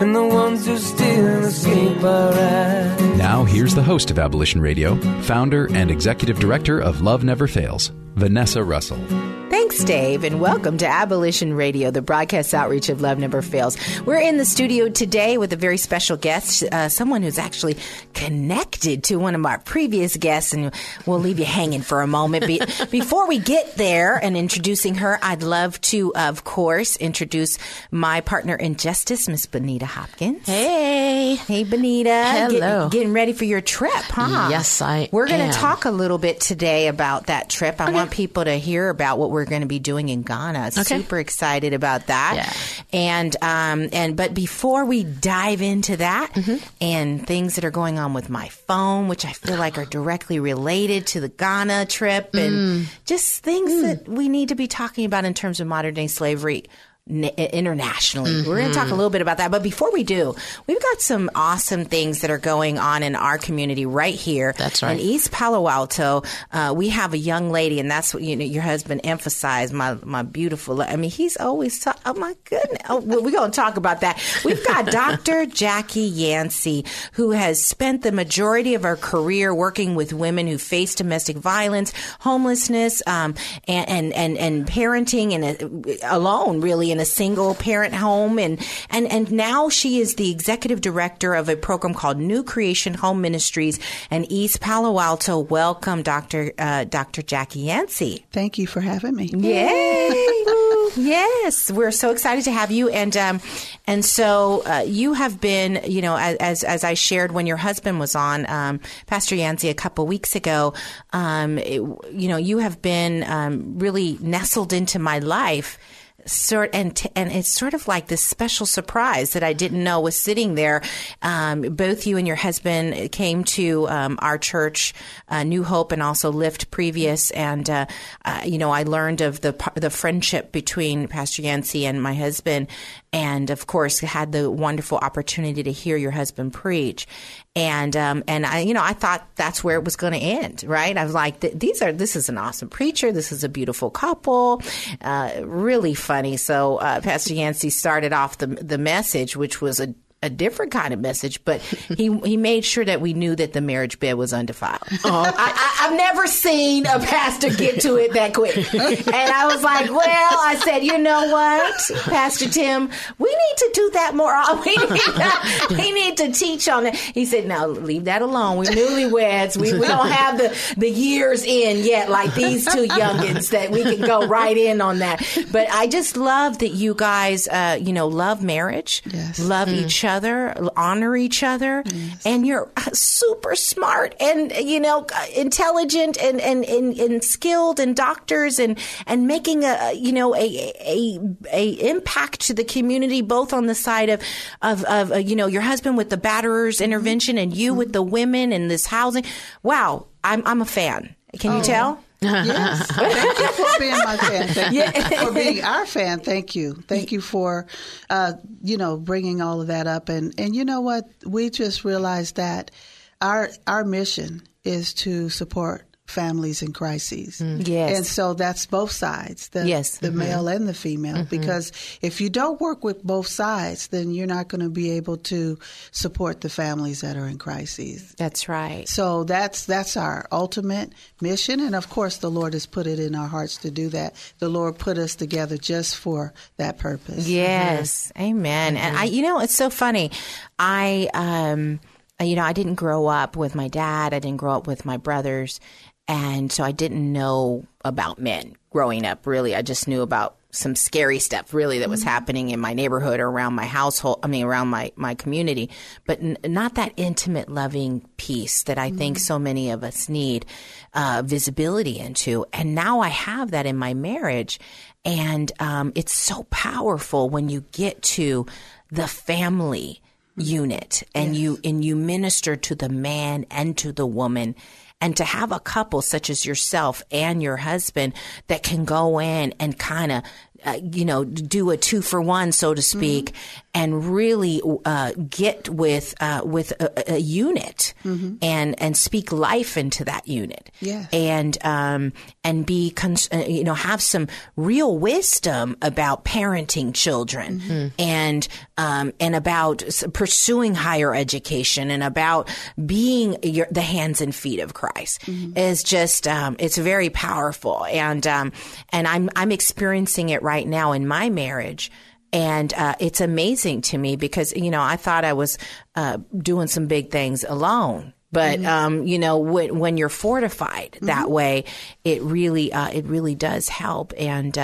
And the ones who still escape our eyes. Now here's the host of Abolition Radio, founder and executive director of Love Never Fails, Vanessa Russell. Thanks, Dave, and welcome to Abolition Radio, the broadcast outreach of Love Never Fails. We're in the studio today with a very special guest, someone who's actually connected to one of our previous guests, and we'll leave you hanging for a moment. Before we get there and introducing her, I'd love to, of course, introduce my partner in justice, Miss Benita Hopkins. Hey. Hey, Benita. Hello. Getting ready for your trip, huh? Yes, I am. We're going to talk a little bit today about that trip. I want people to hear about what we're going to be doing in Ghana. Super excited about that. Yeah. But before we dive into that and things that are going on with my phone, which I feel like are directly related to the Ghana trip and just things that we need to be talking about in terms of modern day slavery internationally. We're going to talk a little bit about that. But before we do, we've got some awesome things that are going on in our community right here. That's right. In East Palo Alto, we have a young lady, and that's what your husband emphasized, my beautiful. I mean, he's always talking. Oh, my goodness. Oh, we're going to talk about that. We've got Dr. Jackie Yancey, who has spent the majority of her career working with women who face domestic violence, homelessness, and parenting alone, really, in a single parent home. And now she is the executive director of a program called New Creation Home Ministries in East Palo Alto. Welcome, Dr. Jackie Yancey. Thank you for having me. Yay! Yes, we're so excited to have you. And so you have been, as I shared when your husband was on, Pastor Yancey, a couple weeks ago, you have been really nestled into my life. And it's sort of like this special surprise that I didn't know was sitting there. Both you and your husband came to our church, New Hope, and also Lift previous. And I learned of the friendship between Pastor Yancey and my husband, and of course had the wonderful opportunity to hear your husband preach. And I thought that's where it was going to end, right? I was like, this is an awesome preacher. This is a beautiful couple, really funny. So Pastor Yancey started off the message, which was a different kind of message, but he made sure that we knew that the marriage bed was undefiled. I've never seen a pastor get to it that quick. And I was like, I said, you know what, Pastor Tim, we need to do that more. We need to teach on it. He said, no, leave that alone. We're newlyweds. We don't have the years in yet, like these two youngins, that we can go right in on that. But I just love that you guys, love marriage, love each other. Honor each other, and you're super smart and intelligent and skilled and doctors and making a impact to the community, both on the side of your husband with the batterers intervention and you with the women and this housing. Wow, I'm a fan. Can you tell? Yes. Thank you for being my fan. Thank you for being our fan. Thank you. Thank you for, bringing all of that up. And you know what? We just realized that our mission is to support families in crises. Mm. Yes. And so that's both sides, the mm-hmm. male and the female, mm-hmm. because if you don't work with both sides, then you're not going to be able to support the families that are in crises. That's right. So that's our ultimate mission. And of course, the Lord has put it in our hearts to do that. The Lord put us together just for that purpose. Yes. Mm-hmm. Amen. Mm-hmm. And it's so funny. I didn't grow up with my dad. I didn't grow up with my brothers. And so I didn't know about men growing up, really. I just knew about some scary stuff, really, that was mm-hmm. happening in my neighborhood or around my household, around my community, but not that intimate, loving piece that I mm-hmm. think so many of us need visibility into. And now I have that in my marriage. And it's so powerful when you get to the family unit and yes. you minister to the man and to the woman. And to have a couple such as yourself and your husband that can go in and kind of, do a 2-for-1, so to speak, mm-hmm. and really get with a unit mm-hmm. and speak life into that unit, yes. and be have some real wisdom about parenting children mm-hmm. and about pursuing higher education and about being the hands and feet of Christ mm-hmm. is just it's very powerful, and I'm experiencing it right now in my marriage. And it's amazing to me because, I thought I was doing some big things alone. But, mm-hmm. When you're fortified that mm-hmm. way, it really does help. And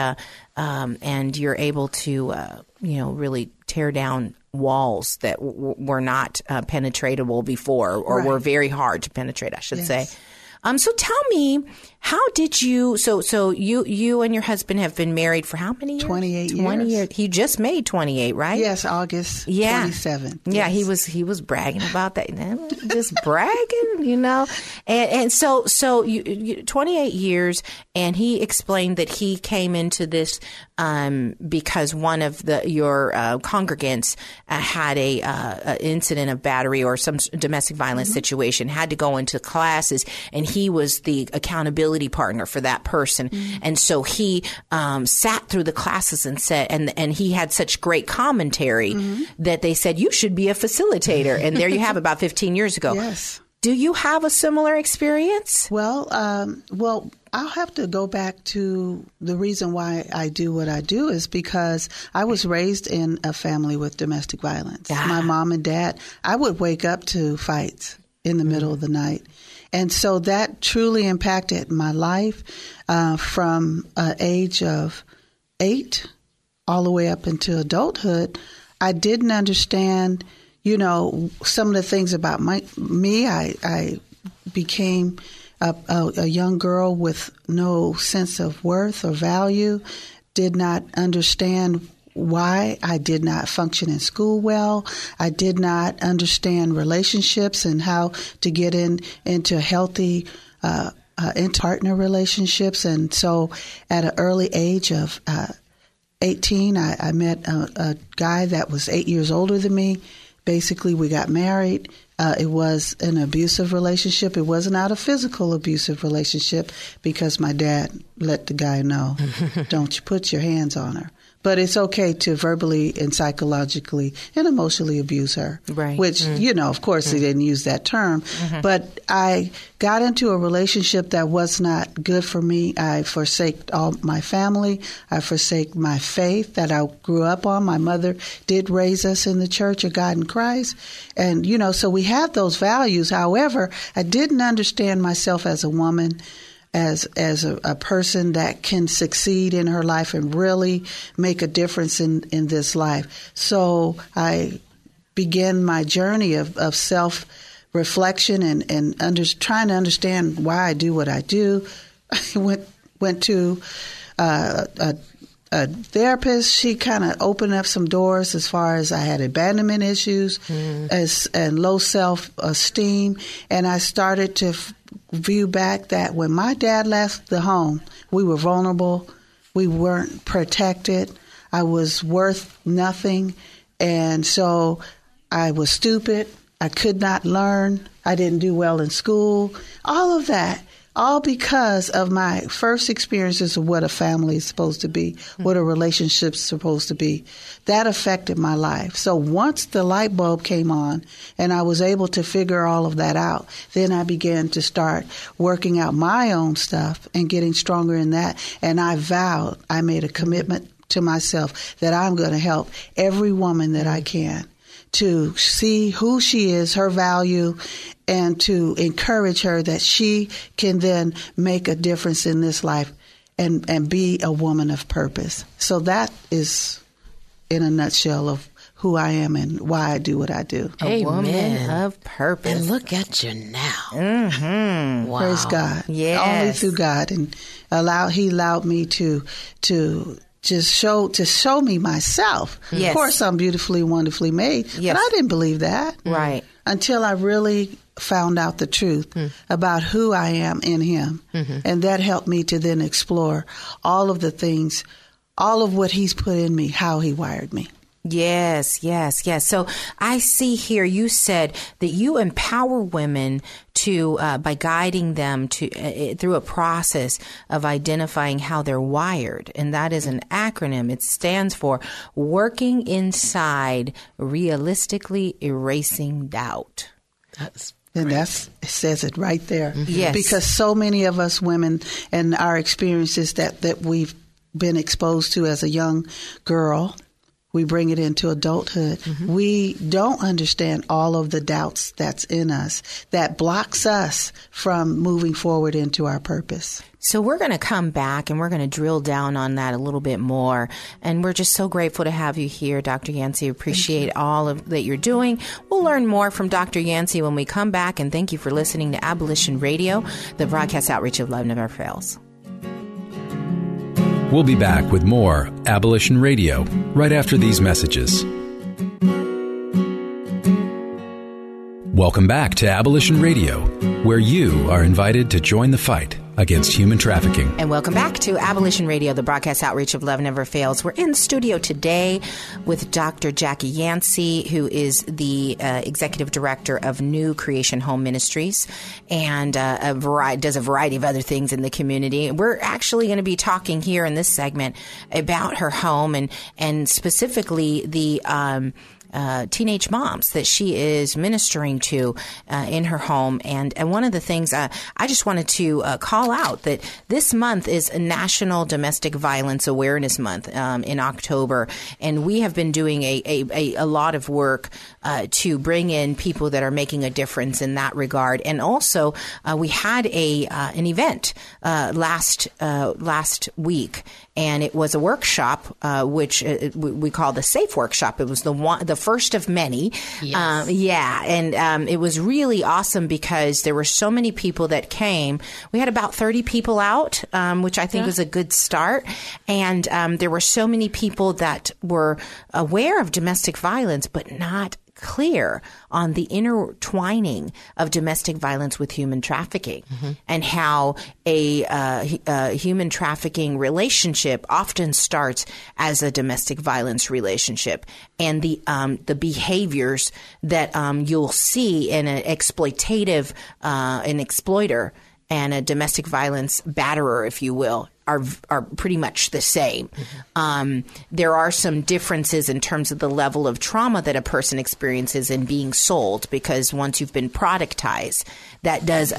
you're able to, really tear down walls that were not penetratable before or right. were very hard to penetrate, I should yes. say. So tell me, how did you? So you and your husband have been married for how many years? 28 years. 20 years. He just made 28, right? Yes, August. Yeah. 27th. Yeah, yes. he was bragging about that, just bragging, And so you 28 years, and he explained that he came into this because one of your congregants had a incident of battery or some domestic violence mm-hmm. situation, had to go into classes, and he was the accountability partner for that person. Mm-hmm. And so he sat through the classes and said, and he had such great commentary mm-hmm. that they said, you should be a facilitator. And there you have, about 15 years ago. Yes. Do you have a similar experience? Well, I'll have to go back to the reason why I do what I do is because I was raised in a family with domestic violence. Ah. My mom and dad, I would wake up to fights in the mm-hmm. middle of the night. And so that truly impacted my life from an age of 8 all the way up into adulthood. I didn't understand, some of the things about me. I became a young girl with no sense of worth or value, did not understand why I did not function in school well. I did not understand relationships and how to get into healthy partner relationships. And so at an early age of 18, I met a guy that was 8 years older than me. Basically, we got married. It was an abusive relationship. It was not a physical abusive relationship because my dad let the guy know, don't you put your hands on her. But it's okay to verbally and psychologically and emotionally abuse her, right. which, mm-hmm. Of course, mm-hmm. they didn't use that term. Mm-hmm. But I got into a relationship that was not good for me. I forsake all my family. I forsake my faith that I grew up on. My mother did raise us in the Church of God in Christ. And, so we have those values. However, I didn't understand myself as a woman, as a person that can succeed in her life and really make a difference in this life. So I began my journey of self-reflection and trying to understand why I do what I do. I went to a therapist. She kind of opened up some doors as far as I had abandonment issues and low self-esteem. And I started to view back that when my dad left the home, we were vulnerable. We weren't protected. I was worth nothing. And so I was stupid. I could not learn. I didn't do well in school. All of that, all because of my first experiences of what a family is supposed to be, what a relationship's supposed to be. That affected my life. So once the light bulb came on and I was able to figure all of that out, then I began to start working out my own stuff and getting stronger in that. And I vowed, I made a commitment to myself that I'm going to help every woman that I can to see who she is, her value, and to encourage her that she can then make a difference in this life and be a woman of purpose. So that is, in a nutshell, of who I am and why I do what I do. Amen. A woman of purpose. And look at you now. Mm-hmm. Wow. Praise God. Yes. Only through God. And He allowed me to just show me myself. Yes. Of course, I'm beautifully, wonderfully made, yes. But I didn't believe that. Right. Until I really found out the truth about who I am in Him. Mm-hmm. And that helped me to then explore all of the things, all of what He's put in me, how He wired me. Yes, yes, yes. So I see here you said that you empower women to by guiding them to through a process of identifying how they're wired. And that is an acronym. It stands for Working Inside, Realistically Erasing Doubt. It says it right there. Mm-hmm. Yes. Because so many of us women and our experiences that we've been exposed to as a young girl, we bring it into adulthood. Mm-hmm. We don't understand all of the doubts that's in us that blocks us from moving forward into our purpose. So we're going to come back and we're going to drill down on that a little bit more. And we're just so grateful to have you here, Dr. Yancey. Appreciate all of that you're doing. We'll learn more from Dr. Yancey when we come back. And thank you for listening to Abolition Radio, the broadcast outreach of Love Never Fails. We'll be back with more Abolition Radio right after these messages. Welcome back to Abolition Radio, where you are invited to join the fight against human trafficking. And welcome back to Abolition Radio, the broadcast outreach of Love Never Fails. We're in studio today with Dr. Jackie Yancey, who is the executive director of New Creation Home Ministries and does a variety of other things in the community. We're actually going to be talking here in this segment about her home and specifically the teenage moms that she is ministering to in her home. And one of the things I just wanted to call out that this month is National Domestic Violence Awareness Month in October. And we have been doing a lot of work to bring in people that are making a difference in that regard. And also we had an event last week. And it was a workshop, which we call the Safe Workshop. It was the first of many. Yes. It was really awesome because there were so many people that came. We had about 30 people out, which I think was a good start. And there were so many people that were aware of domestic violence, but not clear on the intertwining of domestic violence with human trafficking and how a human trafficking relationship often starts as a domestic violence relationship, and the behaviors that you'll see in an exploitative an exploiter and a domestic violence batterer, if you will, are pretty much the same. There are some differences in terms of the level of trauma that a person experiences in being sold, because once you've been productized, that's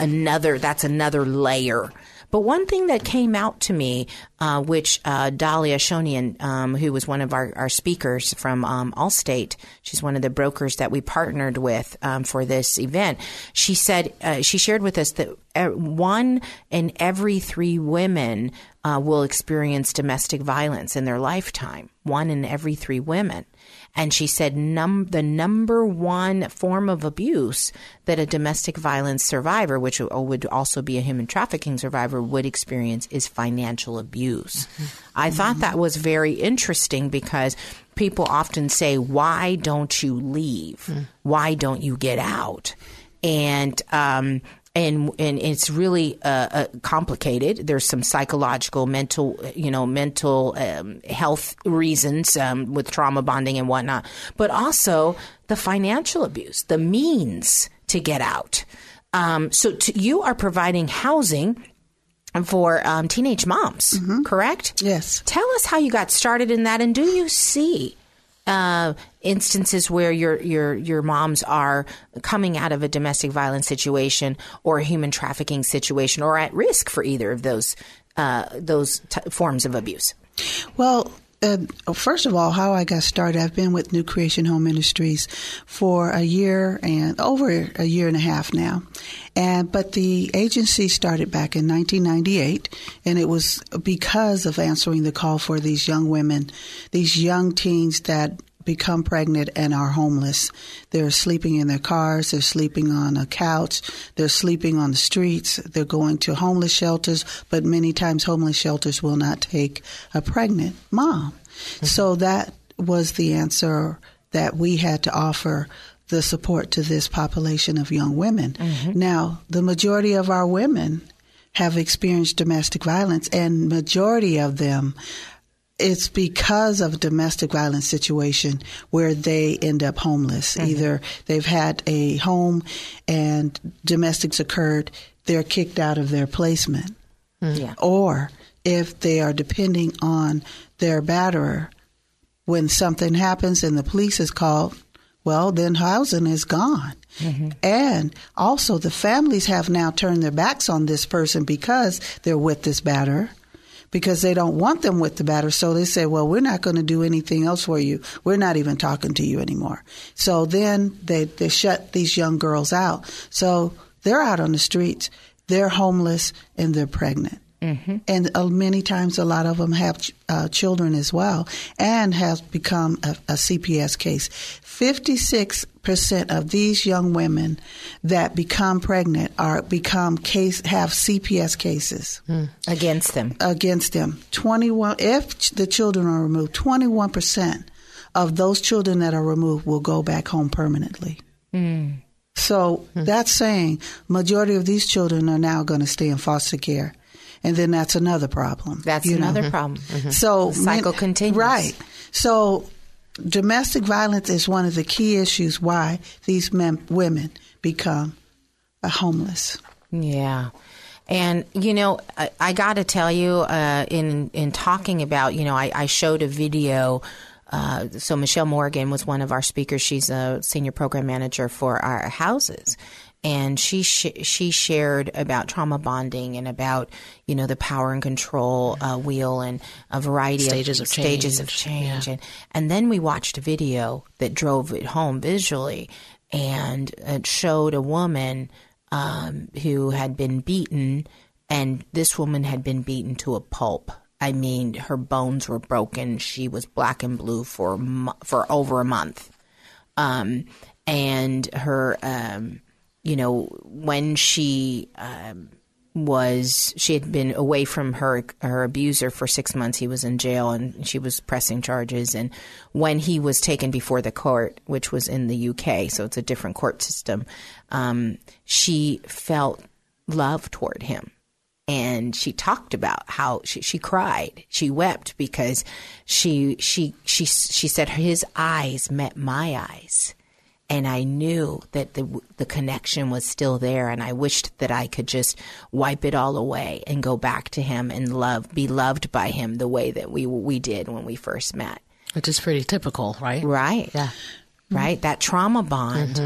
another layer. But one thing that came out to me, which Dahlia Shonian, who was one of our speakers from Allstate, she's one of the brokers that we partnered with for this event, she said she shared with us that one in every three women will experience domestic violence in their lifetime. One in every three women. And she said the number one form of abuse that a domestic violence survivor, which would also be a human trafficking survivor, would experience is financial abuse. I thought that was very interesting because people often say, why don't you leave? Why don't you get out? And And it's really complicated. There's some psychological, mental health reasons with trauma bonding and whatnot, but also the financial abuse, the means to get out. You are providing housing for teenage moms, mm-hmm. correct? Yes. Tell us how you got started in that, and do you see instances where your moms are coming out of a domestic violence situation or a human trafficking situation, or at risk for either of those forms of abuse? Well, first of all, how I got started, I've been with New Creation Home Ministries for over a year and a half now. But the agency started back in 1998, and it was because of answering the call for these young women, these young teens that become pregnant and are homeless. They're sleeping in their cars. They're sleeping on a couch. They're sleeping on the streets. They're going to homeless shelters, but many times homeless shelters will not take a pregnant mom. Mm-hmm. So that was the answer that we had to offer, the support to this population of young women. Mm-hmm. Now, the majority of our women have experienced domestic violence, and majority of them, it's because of domestic violence situation where they end up homeless. Mm-hmm. Either they've had a home and domestics occurred, they're kicked out of their placement. Mm-hmm. Yeah. Or if they are depending on their batterer, when something happens and the police is called, well, then housing is gone. Mm-hmm. And also the families have now turned their backs on this person because they're with this batterer, because they don't want them with the batter. So they say, well, we're not going to do anything else for you. We're not even talking to you anymore. So then they shut these young girls out. So they're out on the streets, they're homeless, and they're pregnant. Mm-hmm. And many times a lot of them have children as well, and has become a CPS case. 56% of these young women that become pregnant have CPS cases against them. 21, if the children are removed, 21% of those children that are removed will go back home permanently. Mm. So that's saying majority of these children are now going to stay in foster care. And then that's another problem. That's another problem. Mm-hmm. So the cycle continues. Right. So domestic violence is one of the key issues why these women become homeless. Yeah. And, I got to tell you, in talking about, I showed a video. So Michelle Morgan was one of our speakers. She's a senior program manager for our houses. And she shared about trauma bonding and about, the power and control wheel and a variety of stages of change. Yeah. And then we watched a video that drove it home visually, and it showed a woman who had been beaten, and this woman had been beaten to a pulp. I mean, her bones were broken. She was black and blue for over a month. And her... when she had been away from her abuser for 6 months. He was in jail, and she was pressing charges. And when he was taken before the court, which was in the UK, so it's a different court system, she felt love toward him. And she talked about how she cried. She wept because she said his eyes met my eyes. And I knew that the connection was still there, and I wished that I could just wipe it all away and go back to him and be loved by him the way that we did when we first met. Which is pretty typical, right? Right. Yeah. Right. That trauma bond,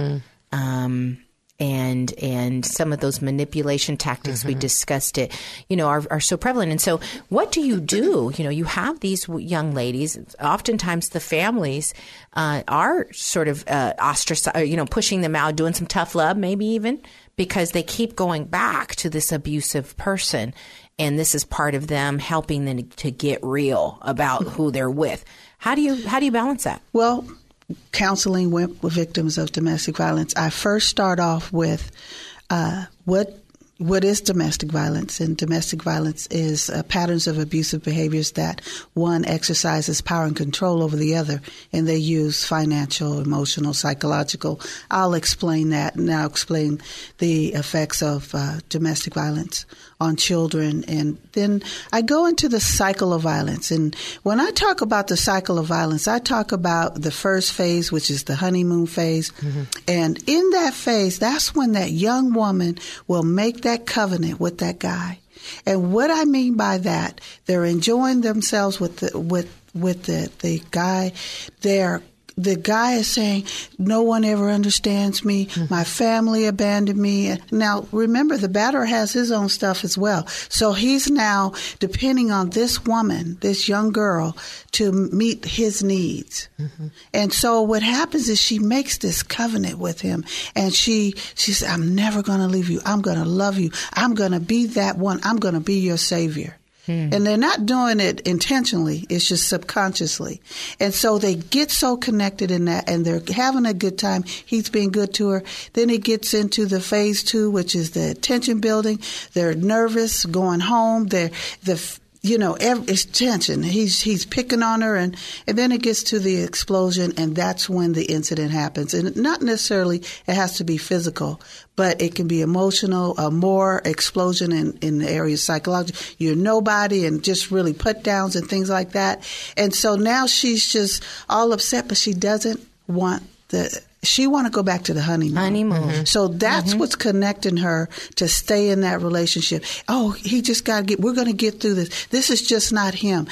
mm-hmm. And some of those manipulation tactics, mm-hmm. we discussed it, are so prevalent. And so what do you do? You have these young ladies, oftentimes the families are sort of ostracized, pushing them out, doing some tough love maybe even, because they keep going back to this abusive person. And this is part of them helping them to get real about who they're with. How do you balance that? Well, counseling with victims of domestic violence, I first start off with what What is domestic violence? And domestic violence is patterns of abusive behaviors that one exercises power and control over the other, and they use financial, emotional, psychological. I'll explain that, and I'll explain the effects of domestic violence on children. And then I go into the cycle of violence. And when I talk about the cycle of violence, I talk about the first phase, which is the honeymoon phase. Mm-hmm. And in that phase, that's when that young woman will make that covenant with that guy. And what I mean by that, they're enjoying themselves with the guy. The guy is saying, no one ever understands me. My family abandoned me. Now, remember, the batterer has his own stuff as well. So he's now depending on this woman, this young girl, to meet his needs. Mm-hmm. And so what happens is she makes this covenant with him. And she says, I'm never going to leave you. I'm going to love you. I'm going to be that one. I'm going to be your savior. And they're not doing it intentionally. It's just subconsciously. And so they get so connected in that, and they're having a good time. He's being good to her. Then it gets into the phase two, which is the attention building. They're nervous going home. It's tension. He's picking on her, and then it gets to the explosion, and that's when the incident happens. And not necessarily it has to be physical, but it can be emotional, a more explosion in the area of psychology. You're nobody, and just really put downs and things like that. And so now she's just all upset, but she doesn't want she want to go back to the honeymoon. Mm-hmm. So that's what's connecting her to stay in that relationship. Oh, he just got to we're going to get through this. This is just not him.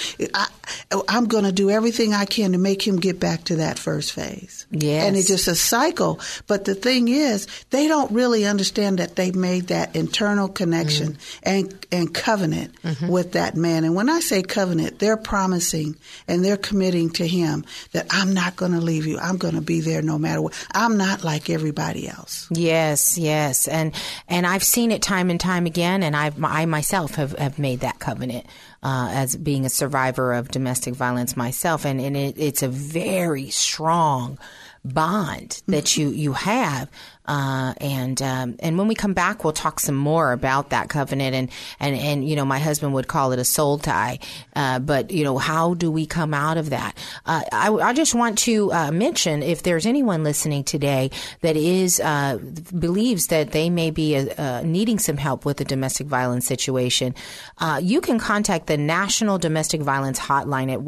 I'm going to do everything I can to make him get back to that first phase. Yes. And it's just a cycle. But the thing is, they don't really understand that they made that internal connection and covenant with that man. And when I say covenant, they're promising and they're committing to him that I'm not going to leave you. I'm going to be there no matter what. I'm not like everybody else. Yes, yes. And I've seen it time and time again, and I myself have made that covenant as being a survivor of domestic violence myself. And it's a very strong bond that you have. And when we come back, we'll talk some more about that covenant. And you know, my husband would call it a soul tie. But, you know, how do we come out of that? I just want to mention, if there's anyone listening today that is believes that they may be needing some help with a domestic violence situation, you can contact the National Domestic Violence Hotline at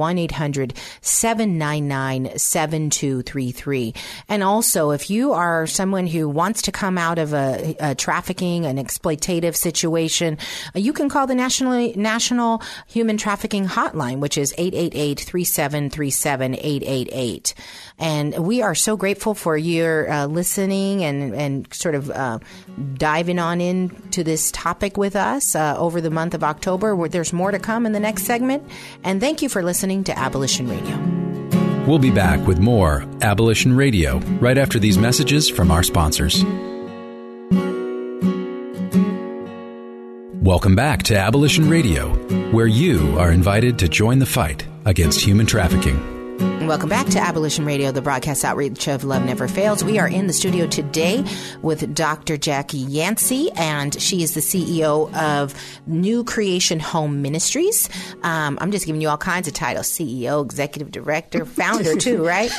1-800-799-7233. And also, if you are someone who wants to come out of a trafficking, an exploitative situation, you can call the National Human Trafficking Hotline, which is 888-373-7888. And we are so grateful for your listening and sort of diving on into this topic with us over the month of October, where there's more to come in the next segment. And thank you for listening to Abolition Radio. We'll be back with more Abolition Radio right after these messages from our sponsors. Welcome back to Abolition Radio, where you are invited to join the fight against human trafficking. Welcome back to Abolition Radio, the broadcast outreach of Love Never Fails. We are in the studio today with Dr. Jackie Yancey, and she is the CEO of New Creation Home Ministries. I'm just giving you all kinds of titles: CEO, Executive Director, Founder too, right?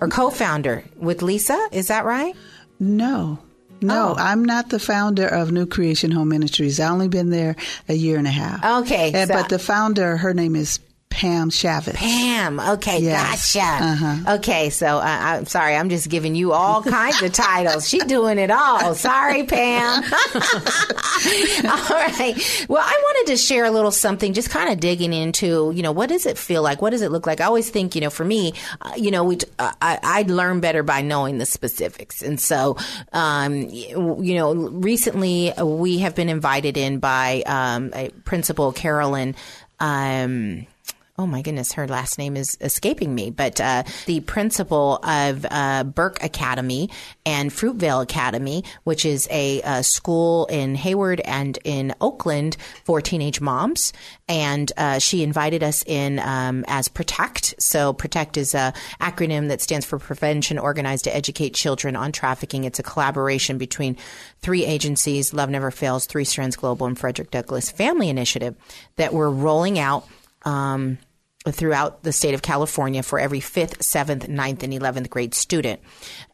Or co-founder with Lisa, is that right? No, I'm not the founder of New Creation Home Ministries. I've only been there a year and a half. Okay. But the founder, her name is Pam Chavez. Pam. Okay. Yes. Gotcha. Okay. So I'm sorry. I'm just giving you all kinds of titles. She's doing it all. Sorry, Pam. All right. Well, I wanted to share a little something, just kind of digging into, you know, what does it feel like? What does it look like? I always think, you know, for me, you know, I'd learn better by knowing the specifics. And so, you know, recently we have been invited in by a principal, Carolyn, oh my goodness, her last name is escaping me, but the principal of Burke Academy and Fruitvale Academy, which is a school in Hayward and in Oakland for teenage moms. And she invited us in as PROTECT. So PROTECT is an acronym that stands for Prevention Organized to Educate Children on Trafficking. It's a collaboration between three agencies, Love Never Fails, Three Strands Global, and Frederick Douglass Family Initiative, that we're rolling out throughout the state of California for every 5th, 7th, 9th, and 11th grade student.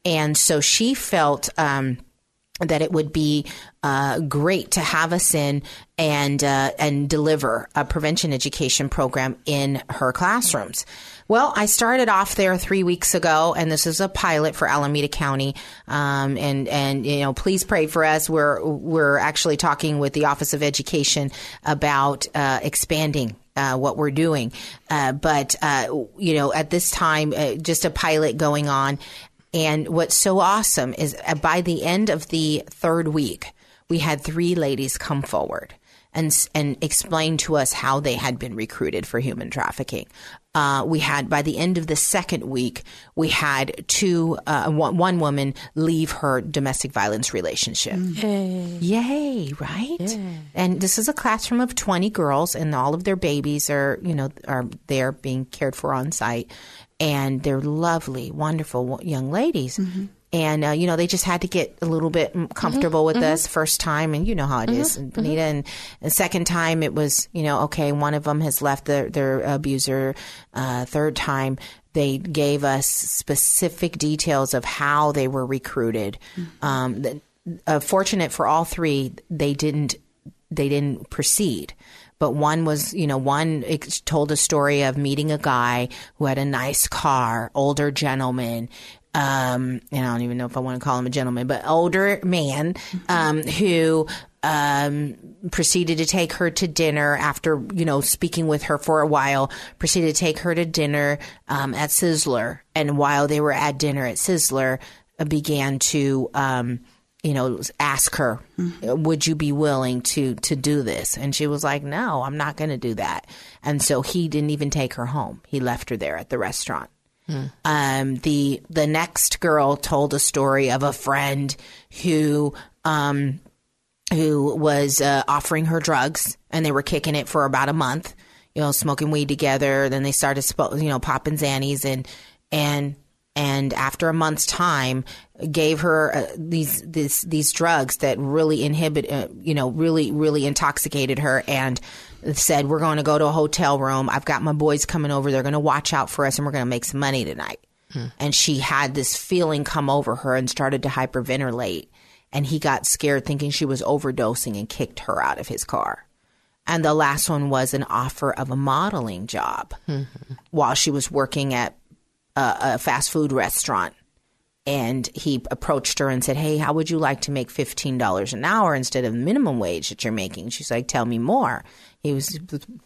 And so she felt that it would be great to have us in and deliver a prevention education program in her classrooms. Well, I started off there 3 weeks ago, and this is a pilot for Alameda County. And you know, please pray for us. We're actually talking with the Office of Education about expanding what we're doing. You know, at this time, just a pilot going on. And what's so awesome is by the end of the third week, we had three ladies come forward and explain to us how they had been recruited for human trafficking. We had, by the end of the second week, we had one woman leave her domestic violence relationship. Yay. Yay, right? Yeah. And this is a classroom of 20 girls, and all of their babies are there being cared for on site. And they're lovely, wonderful young ladies. Mm-hmm. And, you know, they just had to get a little bit comfortable mm-hmm. with mm-hmm. us first time. And you know how it mm-hmm. is. And Benita, mm-hmm. and second time it was, you know, okay, one of them has left their abuser. Third time they gave us specific details of how they were recruited. Mm-hmm. Fortunate for all three, they didn't proceed. But one was, you know, one told a story of meeting a guy who had a nice car, older gentleman. And I don't even know if I want to call him a gentleman, but older man who proceeded to take her to dinner after, you know, speaking with her for a while, proceeded to take her to dinner at Sizzler. And while they were at dinner at Sizzler, began to you know, ask her, mm-hmm. would you be willing to do this? And she was like, no, I'm not going to do that. And so he didn't even take her home. He left her there at the restaurant. Mm. The next girl told a story of a friend who was offering her drugs, and they were kicking it for about a month, you know, smoking weed together. Then they started, you know, popping Xannies and after a month's time, gave her these drugs that really really intoxicated her, and said, we're going to go to a hotel room. I've got my boys coming over. They're going to watch out for us, and we're going to make some money tonight. Hmm. And she had this feeling come over her and started to hyperventilate. And he got scared, thinking she was overdosing, and kicked her out of his car. And the last one was an offer of a modeling job while she was working at a fast food restaurant. And he approached her and said, hey, how would you like to make $15 an hour instead of minimum wage that you're making? She's like, tell me more. He was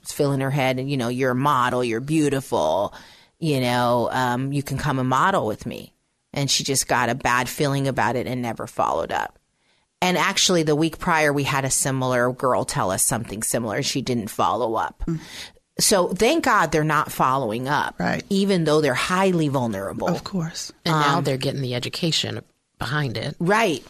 filling her head, and, you know, you're a model, you're beautiful, you know, you can come and model with me. And she just got a bad feeling about it and never followed up. And actually, the week prior, we had a similar girl tell us something similar. She didn't follow up. Mm-hmm. So thank God they're not following up, right? Even though they're highly vulnerable. Of course. And now they're getting the education behind it. Right.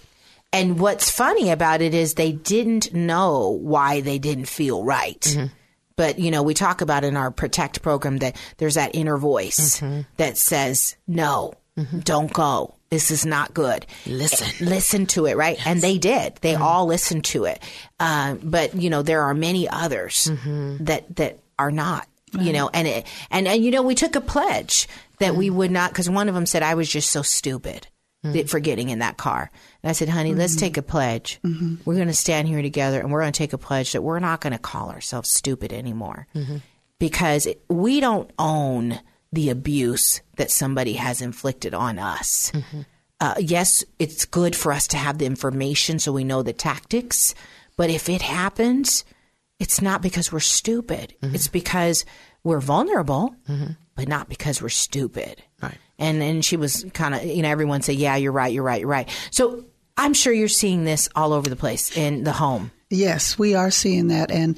And what's funny about it is they didn't know why they didn't feel right. Mm-hmm. But, you know, we talk about in our PROTECT program that there's that inner voice mm-hmm. that says, no, mm-hmm. don't go. This is not good. Listen to it. Right. Yes. And they did. They mm-hmm. all listened to it. But, you know, there are many others mm-hmm. that are not, you know, and you know, we took a pledge that we would not, because one of them said, I was just so stupid for getting in that car. And I said, honey, mm-hmm. let's take a pledge. Mm-hmm. We're going to stand here together, and we're going to take a pledge that we're not going to call ourselves stupid anymore, mm-hmm. because we don't own the abuse that somebody has inflicted on us. Mm-hmm. Yes, it's good for us to have the information so we know the tactics, but if it happens, it's not because we're stupid. Mm-hmm. It's because we're vulnerable, mm-hmm. but not because we're stupid. Right. And she was kind of, you know, everyone said, yeah, you're right. So I'm sure you're seeing this all over the place in the home. Yes, we are seeing that. And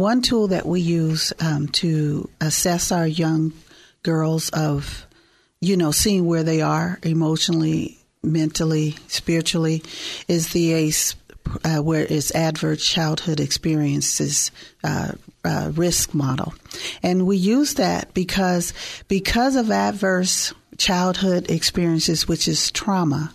one tool that we use to assess our young girls of, you know, seeing where they are emotionally, mentally, spiritually, is the ACE, where it's Adverse Childhood Experiences Risk Model. And we use that because of adverse childhood experiences, which is trauma.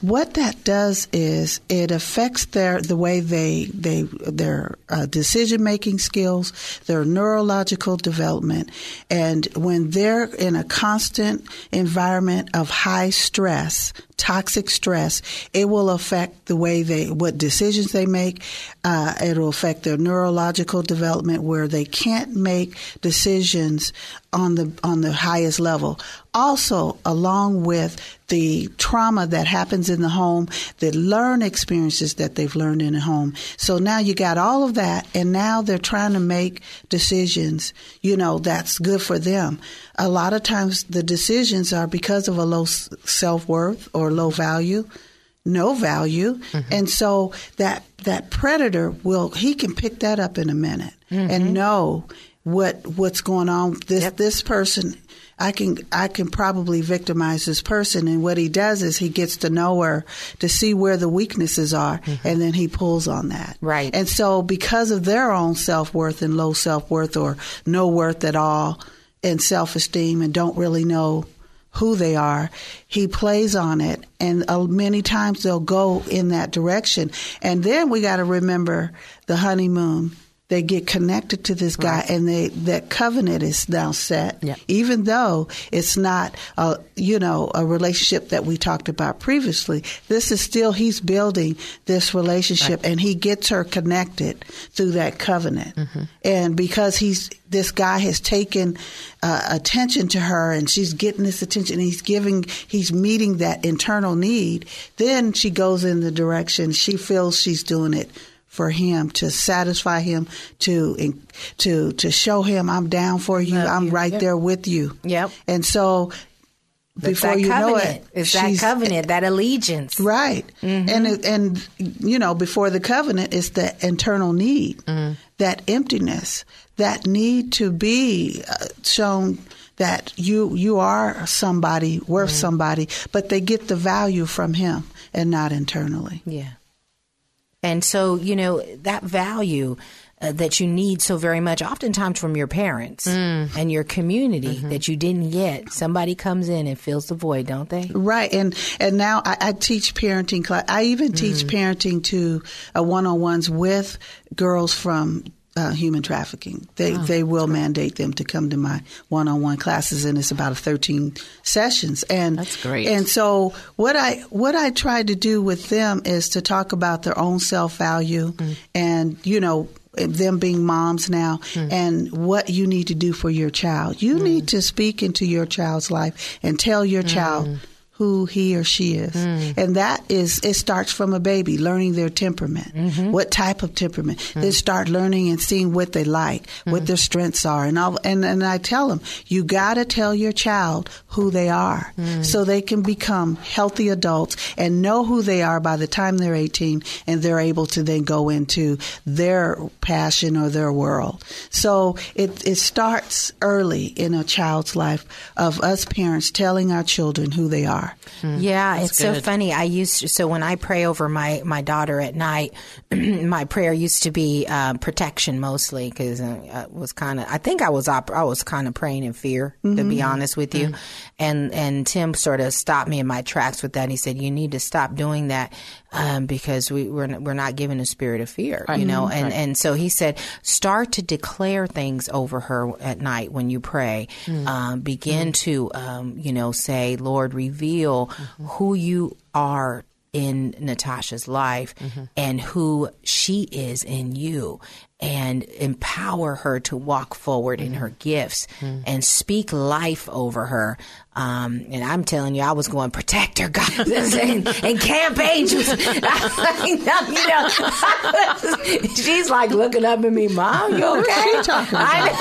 What that does is it affects their decision-making skills, their neurological development. And when they're in a constant environment of high stress, toxic stress, it will affect the way what decisions they make. It will affect their neurological development, where they can't make decisions on the highest level. Also, along with the trauma that happens in the home, the learned experiences that they've learned in the home. So now you got all of that, and now they're trying to make decisions, you know, that's good for them. A lot of times the decisions are because of a low self-worth or low value, no value. Mm-hmm. And so that predator can pick that up in a minute, mm-hmm. and know what's going on. This person, I can probably victimize this person. And what he does is he gets to know her, to see where the weaknesses are, mm-hmm. and then he pulls on that. Right. And so because of their own self-worth and low self-worth or no worth at all and self-esteem and don't really know who they are, he plays on it. And many times they'll go in that direction. And then we got to remember the honeymoon. They get connected to this guy, right. and that covenant is now set, yeah. even though it's not a relationship that we talked about previously. This is still, he's building this relationship, right. and he gets her connected through that covenant. Mm-hmm. And because this guy has taken attention to her, and she's getting this attention, and he's meeting that internal need, then she goes in the direction she feels she's doing it for him, to satisfy him, to show him, I'm down for you, I'm right there with you. Yep. And so before you know it, it's that covenant, that allegiance, right? Mm-hmm. And you know, before the covenant is the internal need, mm-hmm. that emptiness, that need to be shown that you are somebody, worth mm-hmm. somebody, but they get the value from him and not internally. Yeah. And so, you know, that value that you need so very much, oftentimes from your parents and your community, mm-hmm. that you didn't get, somebody comes in and fills the void, don't they? Right. And now I teach parenting class. I even teach parenting to one-on-ones with girls from human trafficking. They will mandate them to come to my one-on-one classes, and it's about 13 sessions. And that's great. And so what I try to do with them is to talk about their own self-value, and you know, them being moms now, and what you need to do for your child. You need to speak into your child's life and tell your child who he or she is. And that is, it starts from a baby, learning their temperament, mm-hmm. what type of temperament. They start learning and seeing what they like, what their strengths are. And I tell them, you got to tell your child who they are, so they can become healthy adults and know who they are by the time they're 18, and they're able to then go into their passion or their world. So it starts early in a child's life, of us parents telling our children who they are. Yeah, that's it's good. So funny. So when I pray over my daughter at night, my prayer used to be protection, mostly, because I was kind of praying in fear, mm-hmm. to be honest with you. Mm-hmm. And Tim sort of stopped me in my tracks with that. He said, "You need to stop doing that." Because we're not given a spirit of fear, you know, and so he said, start to declare things over her at night when you pray. Begin to you know, say, Lord, reveal who you are in Natasha's life, and who she is in you, and empower her to walk forward in her gifts, and speak life over her. And I'm telling you, I was going, protect her, God, and camp angels. She's like looking up at me, Mom, you okay? What are you talking about?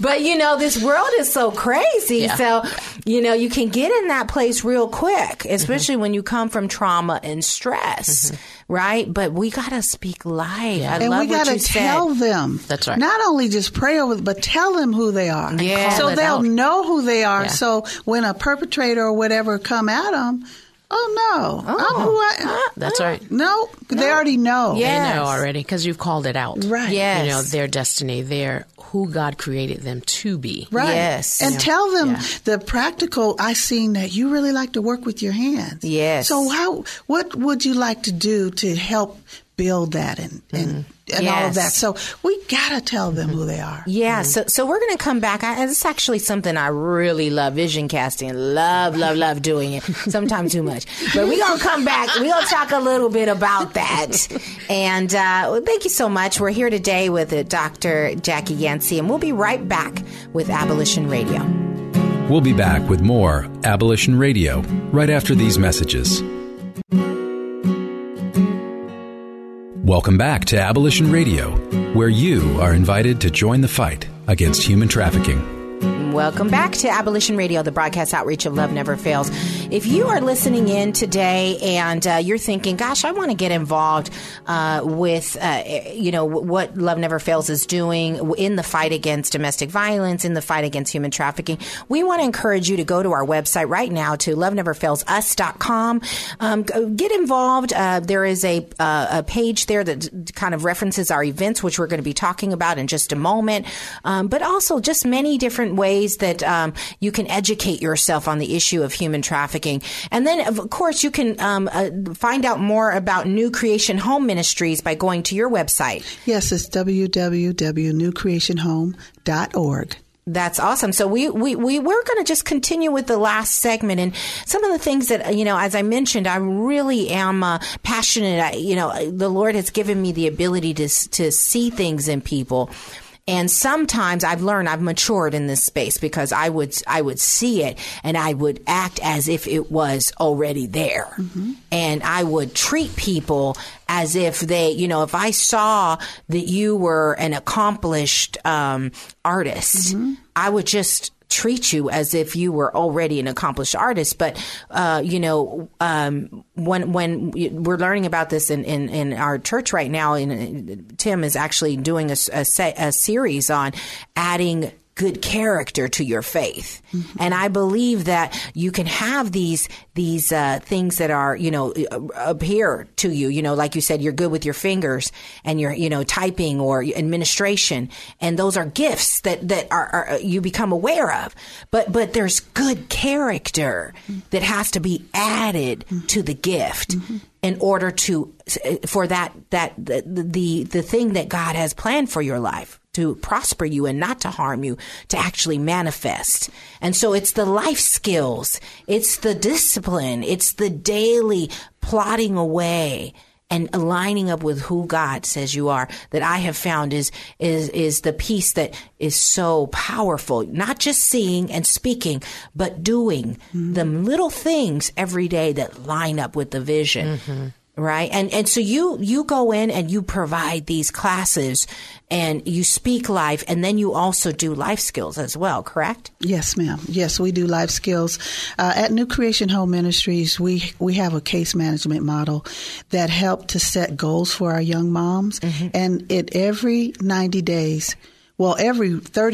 But you know, this world is so crazy. Yeah. So You know, you can get in that place real quick, especially mm-hmm. when you come from trauma and stress, mm-hmm. right? But we got to speak life. Yeah. And we got to tell them. That's right. Not only just pray over them, but tell them who they are. Yeah. So they'll know who they are. Yeah. So when a perpetrator or whatever come at them, that's right. No, they already know. Yes. They know already because you've called it out. Right. Yes. You know, their destiny, their who God created them to be. Right. Yes. And tell them the practical, I seen that you really like to work with your hands. Yes. So what would you like to do to help build that and all of that? So we got to tell them mm-hmm. who they are. Yeah. Mm-hmm. So we're going to come back. It's actually something I really love, vision casting. Love doing it. Sometimes too much. But we're going to come back. We're going to talk a little bit about that. And thank you so much. We're here today with Dr. Jackie Yancey, and we'll be right back with Abolition Radio. We'll be back with more Abolition Radio right after these messages. Welcome back to Abolition Radio, where you are invited to join the fight against human trafficking. Welcome back to Abolition Radio, the broadcast outreach of Love Never Fails. If you are listening in today and you're thinking, gosh, I want to get involved with, what Love Never Fails is doing in the fight against domestic violence, in the fight against human trafficking, we want to encourage you to go to our website right now to loveneverfailsus.com. Get involved. There is a page there that kind of references our events, which we're going to be talking about in just a moment, but also just many different ways that you can educate yourself on the issue of human trafficking. And then, of course, you can find out more about New Creation Home Ministries by going to your website. Yes, it's www.newcreationhome.org. That's awesome. So we're going to just continue with the last segment and some of the things that, you know, as I mentioned, I really am passionate. The Lord has given me the ability to see things in people. And sometimes I've matured in this space because I would see it and I would act as if it was already there. Mm-hmm. And I would treat people as if they, if I saw that you were an accomplished artist, mm-hmm. I would just treat you as if you were already an accomplished artist. But, when we're learning about this in our church right now, and Tim is actually doing a series on adding good character to your faith. Mm-hmm. And I believe that you can have these things that are, appear to you, like you said, you're good with your fingers and you're, typing or administration. And those are gifts that are you become aware of. But there's good character mm-hmm. that has to be added mm-hmm. to the gift. Mm-hmm. In order for the thing that God has planned for your life to prosper you and not to harm you, to actually manifest. And so it's the life skills, it's the discipline, it's the daily plotting away and aligning up with who God says you are, that I have found is the piece that is so powerful. Not just seeing and speaking, but doing mm-hmm. the little things every day that line up with the vision. Mm-hmm. Right. And so you go in and you provide these classes and you speak life, and then you also do life skills as well, correct? Yes, ma'am. Yes, we do life skills. At New Creation Home Ministries, we have a case management model that helped to set goals for our young moms. Mm-hmm. And every 30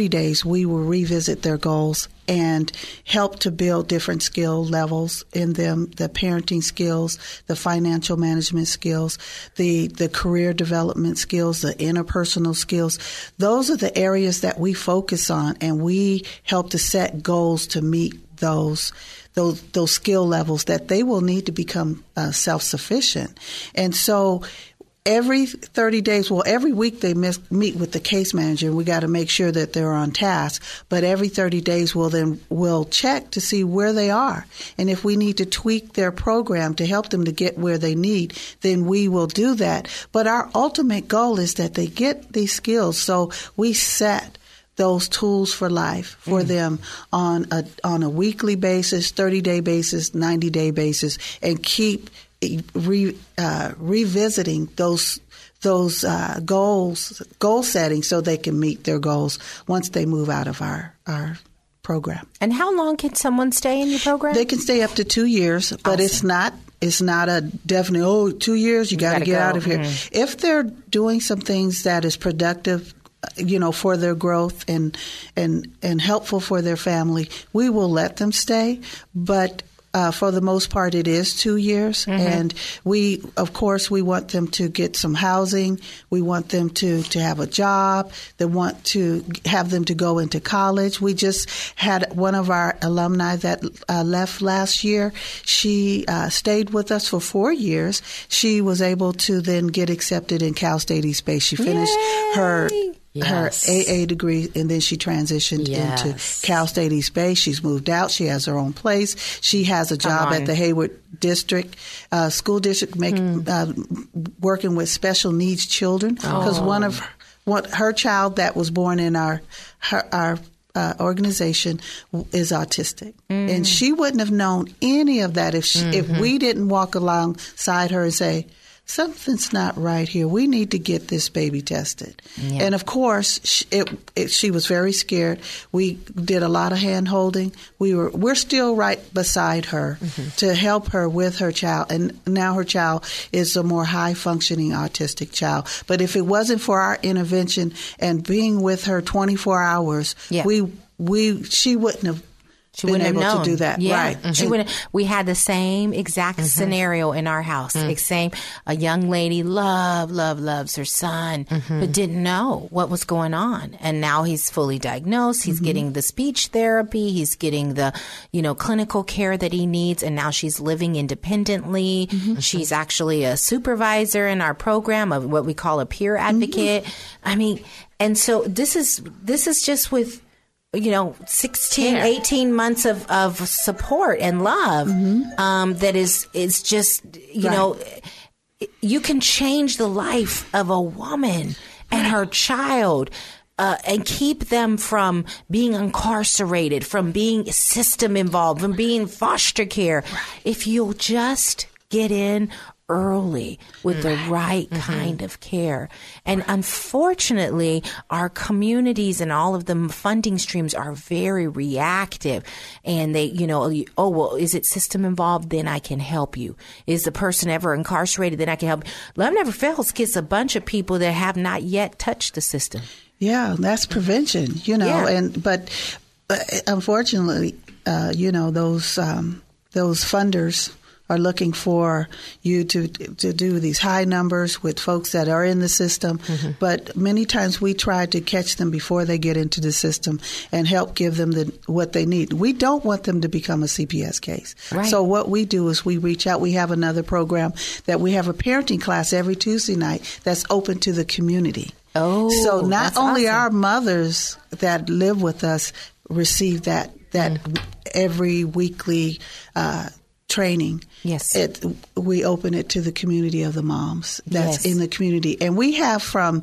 days, we will revisit their goals and help to build different skill levels in them, the parenting skills, the financial management skills, the career development skills, the interpersonal skills. Those are the areas that we focus on, and we help to set goals to meet those skill levels that they will need to become self-sufficient. And so every 30 days, every week they meet with the case manager. We got to make sure that they're on task. But every 30 days, we'll check to see where they are. And if we need to tweak their program to help them to get where they need, then we will do that. But our ultimate goal is that they get these skills. So we set those tools for life for them on a weekly basis, 30-day basis, 90-day basis, and keep revisiting those goal setting so they can meet their goals once they move out of our program. And how long can someone stay in your program? They can stay up to 2 years, but awesome. It's not a definite, 2 years, you got to get out of here. Mm-hmm. If they're doing some things that is productive, for their growth and helpful for their family, we will let them stay. But for the most part, it is 2 years. Mm-hmm. And we want them to get some housing. We want them to have a job. They want to have them to go into college. We just had one of our alumni that left last year. She stayed with us for 4 years. She was able to then get accepted in Cal State East Bay. She finished her AA degree, and then she transitioned into Cal State East Bay. She's moved out. She has her own place. She has a job at the Hayward District School District, working with special needs children. Because her child that was born in our organization is autistic, and she wouldn't have known any of that if we didn't walk alongside her and say, something's not right here. We need to get this baby tested. Yeah. And, of course, she was very scared. We did a lot of hand-holding. We're still right beside her to help her with her child. And now her child is a more high-functioning autistic child. But if it wasn't for our intervention and being with her 24 hours, she wouldn't have. She wouldn't have known to do that, right? Mm-hmm. She wouldn't. We had the same exact scenario in our house. Mm-hmm. A young lady loves her son, but didn't know what was going on, and now he's fully diagnosed. He's getting the speech therapy. He's getting the clinical care that he needs, and now she's living independently. Mm-hmm. She's actually a supervisor in our program of what we call a peer advocate. Mm-hmm. And so this is just with. 16, 18 months of support and love that is just, you can change the life of a woman and her child and keep them from being incarcerated, from being system involved, from being foster care. Right. If you'll just get in early with the right kind of care. And unfortunately, our communities and all of the funding streams are very reactive. And they, is it system involved? Then I can help you. Is the person ever incarcerated? Then I can help you. Love Never Fails gets a bunch of people that have not yet touched the system. Yeah, that's prevention, But unfortunately, those funders are looking for you to do these high numbers with folks that are in the system. Mm-hmm. But many times we try to catch them before they get into the system and help give them what they need. We don't want them to become a CPS case. Right. So what we do is we reach out. We have another program that we have a parenting class every Tuesday night that's open to the community. Oh, so not only our mothers that live with us receive that every weekly training. Yes. We open it to the community of the moms that's in the community. And we have from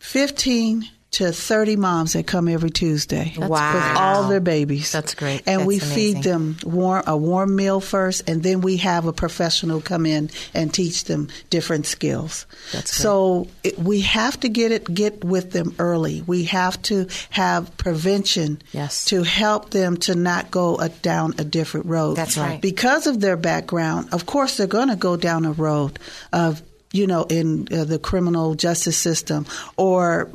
15 to 30 moms that come every Tuesday with all their babies. That's great. And we feed them a warm meal first, and then we have a professional come in and teach them different skills. That's great. So we have to get with them early. We have to have prevention to help them to not go down a different road. That's right. Because of their background, of course, they're going to go down a road of in the criminal justice system or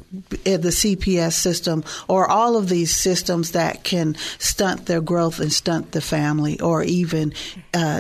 the CPS system or all of these systems that can stunt their growth and stunt the family or even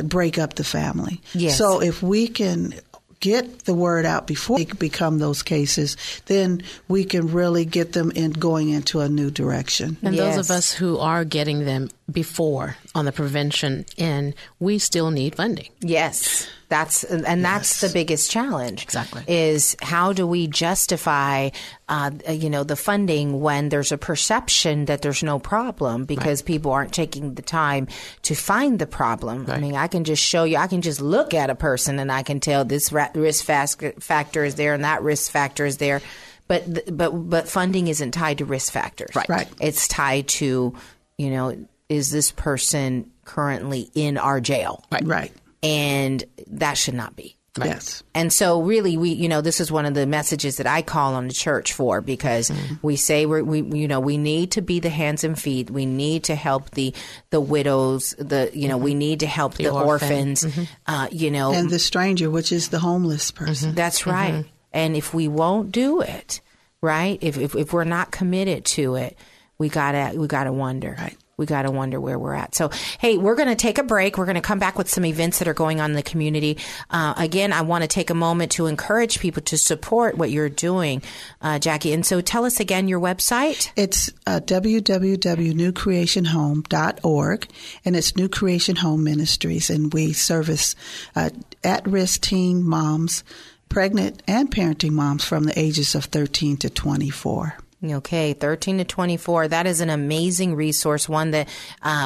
break up the family. Yes. So if we can get the word out before they become those cases, then we can really get them going into a new direction. And those of us who are getting them before on the prevention end, we still need funding. Yes. That's the biggest challenge. Exactly. Is how do we justify, the funding when there's a perception that there's no problem because people aren't taking the time to find the problem. Right. I can just show you. I can just look at a person and I can tell this risk factor is there and that risk factor is there. But funding isn't tied to risk factors. Right. It's tied to, is this person currently in our jail? Right. And that should not be. Right. Yes. And so really, we, you know, this is one of the messages that I call on the church for, because we say we need to be the hands and feet. We need to help the widows, we need to help the orphans, and the stranger, which is the homeless person. Mm-hmm. That's right. Mm-hmm. And if we won't do it, right, if we're not committed to it, we gotta wonder. Right. We got to wonder where we're at. So, hey, we're going to take a break. We're going to come back with some events that are going on in the community. Again, I want to take a moment to encourage people to support what you're doing, Jackie. And so tell us again your website. It's www.newcreationhome.org, and it's New Creation Home Ministries. And we service at-risk teen moms, pregnant and parenting moms from the ages of 13 to 24. Okay, 13 to 24. That is an amazing resource, one that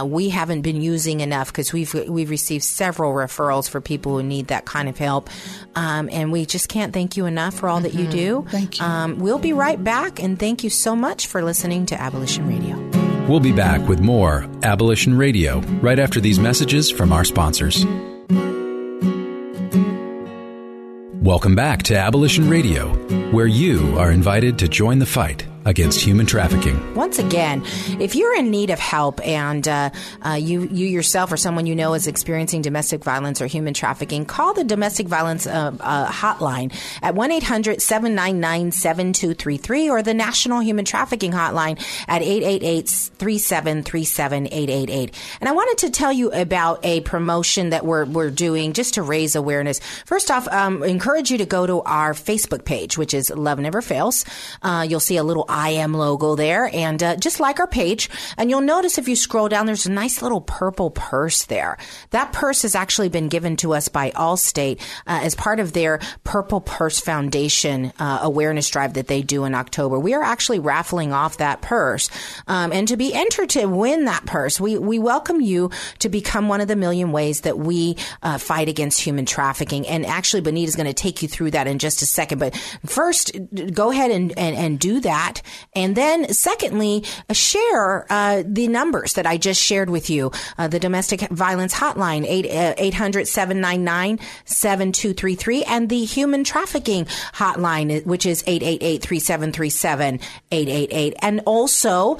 we haven't been using enough, because we've received several referrals for people who need that kind of help. And we just can't thank you enough for all that you do. Thank you. We'll be right back, and thank you so much for listening to Abolition Radio. We'll be back with more Abolition Radio right after these messages from our sponsors. Welcome back to Abolition Radio, where you are invited to join the fight against human trafficking. Once again, if you're in need of help and you yourself or someone you know is experiencing domestic violence or human trafficking, call the domestic violence hotline at 1-800-799-7233 or the National Human Trafficking Hotline at 888-373-7888. And I wanted to tell you about a promotion that we're doing just to raise awareness. First off, encourage you to go to our Facebook page, which is Love Never Fails. You'll see a little I Am logo there, and just like our page, and you'll notice if you scroll down, there's a nice little purple purse there. That purse has actually been given to us by Allstate as part of their Purple Purse Foundation awareness drive that they do in October. We are actually raffling off that purse, and to be entered to win that purse, we welcome you to become one of the million ways that we fight against human trafficking. And actually, Benita's going to take you through that in just a second. But first, go ahead and do that. And then secondly, share the numbers that I just shared with you. The domestic violence hotline, 800-799-7233, and the human trafficking hotline, which is 888-373-7888. And also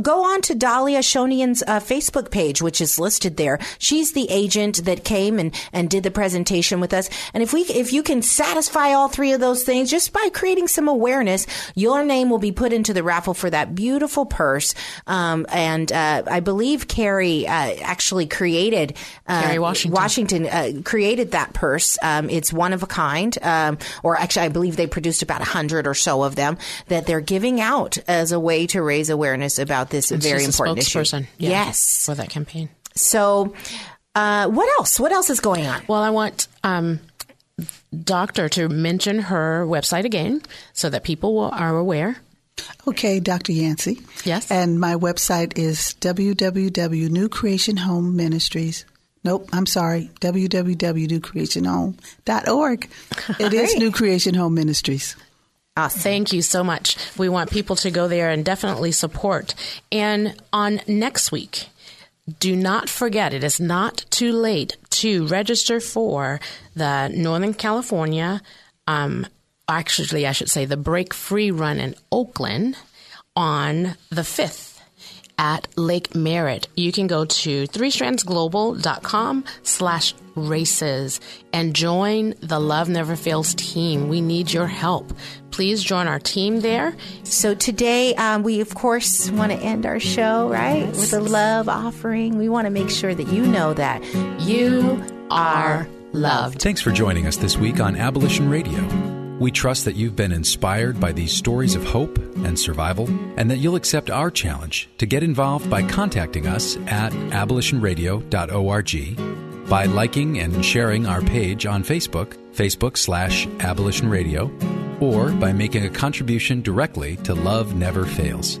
go on to Dahlia Shonian's Facebook page, which is listed there. She's the agent that came and did the presentation with us. And if you can satisfy all three of those things just by creating some awareness, your name will be put into the raffle for that beautiful purse. And I believe Carrie actually created... Carrie Washington. Washington created that purse. It's one of a kind. Or actually, I believe they produced about 100 or so of them that they're giving out as a way to raise awareness about this very important issue. Spokesperson. Yeah, yes. For that campaign. So what else? What else is going on? Well, I want... Doctor to mention her website again so that people are aware. Okay, Dr. Yancey. Yes. And my website is www.newcreationhomeministries.com. Nope, I'm sorry, www.newcreationhome.org. It is New Creation Home Ministries. Awesome. Thank you so much. We want people to go there and definitely support. And on next week, do not forget, it is not too late to register for the Northern California, actually, I should say the Break Free Run in Oakland on the 5th at Lake Merritt. You can go to threestrandsglobal.com/races and join the Love Never Fails team. We need your help. Please join our team there. So today, we, of course, want to end our show, right, with a love offering. We want to make sure that you know that you are loved. Thanks for joining us this week on Abolition Radio. We trust that you've been inspired by these stories of hope and survival, and that you'll accept our challenge to get involved by contacting us at abolitionradio.org, by liking and sharing our page on Facebook, Facebook/Abolition Radio, or by making a contribution directly to Love Never Fails.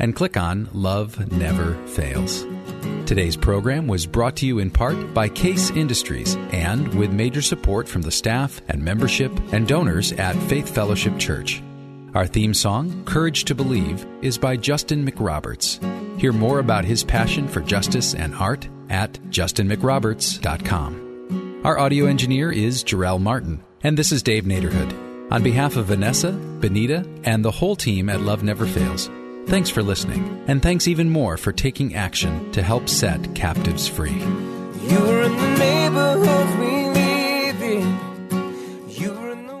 and click on Love Never Fails. Today's program was brought to you in part by Case Industries and with major support from the staff and membership and donors at Faith Fellowship Church. Our theme song, Courage to Believe, is by Justin McRoberts. Hear more about his passion for justice and art at justinmcroberts.com. Our audio engineer is Jerrell Martin, and this is Dave Naderhood. On behalf of Vanessa, Benita, and the whole team at Love Never Fails, thanks for listening, and thanks even more for taking action to help set captives free. You were in the neighborhoods we live in. You were in the...